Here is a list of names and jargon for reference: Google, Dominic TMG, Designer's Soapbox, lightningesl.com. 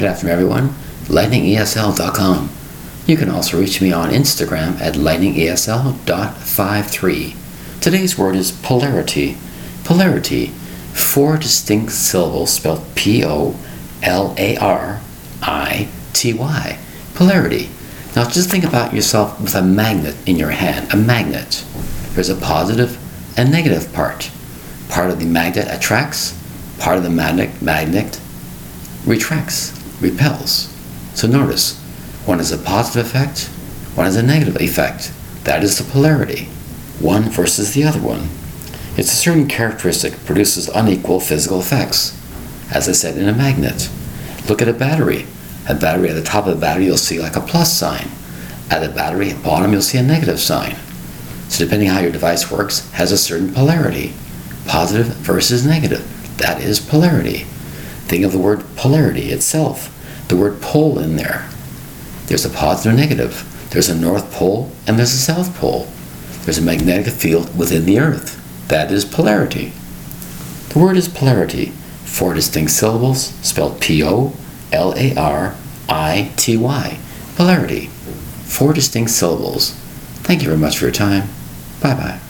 Good afternoon, everyone. lightningesl.com. You can also reach me on Instagram at lightningesl.53. Today's word is polarity. Polarity, four distinct syllables spelled P-O-L-A-R-I-T-Y. Polarity. Now just think about yourself with a magnet in your hand, a magnet. There's a positive and negative part. Part of the magnet attracts, part of the magnet retracts, repels. So notice, one is a positive effect, one is a negative effect. That is the polarity, one versus the other one. It's a certain characteristic that produces unequal physical effects, as I said in a magnet. Look at a battery. A battery, at the top of the battery, you'll see like a plus sign. At the battery at bottom, you'll see a negative sign. So depending on how your device works, it has a certain polarity. Positive versus negative. That is polarity. Think of the word polarity itself, the word pole in there. There's a positive and negative. There's a north pole and there's a south pole. There's a magnetic field within the earth. That is polarity. The word is polarity. Four distinct syllables spelled P-O-L-A-R-I-T-Y. Polarity. Four distinct syllables. Thank you very much for your time. Bye-bye.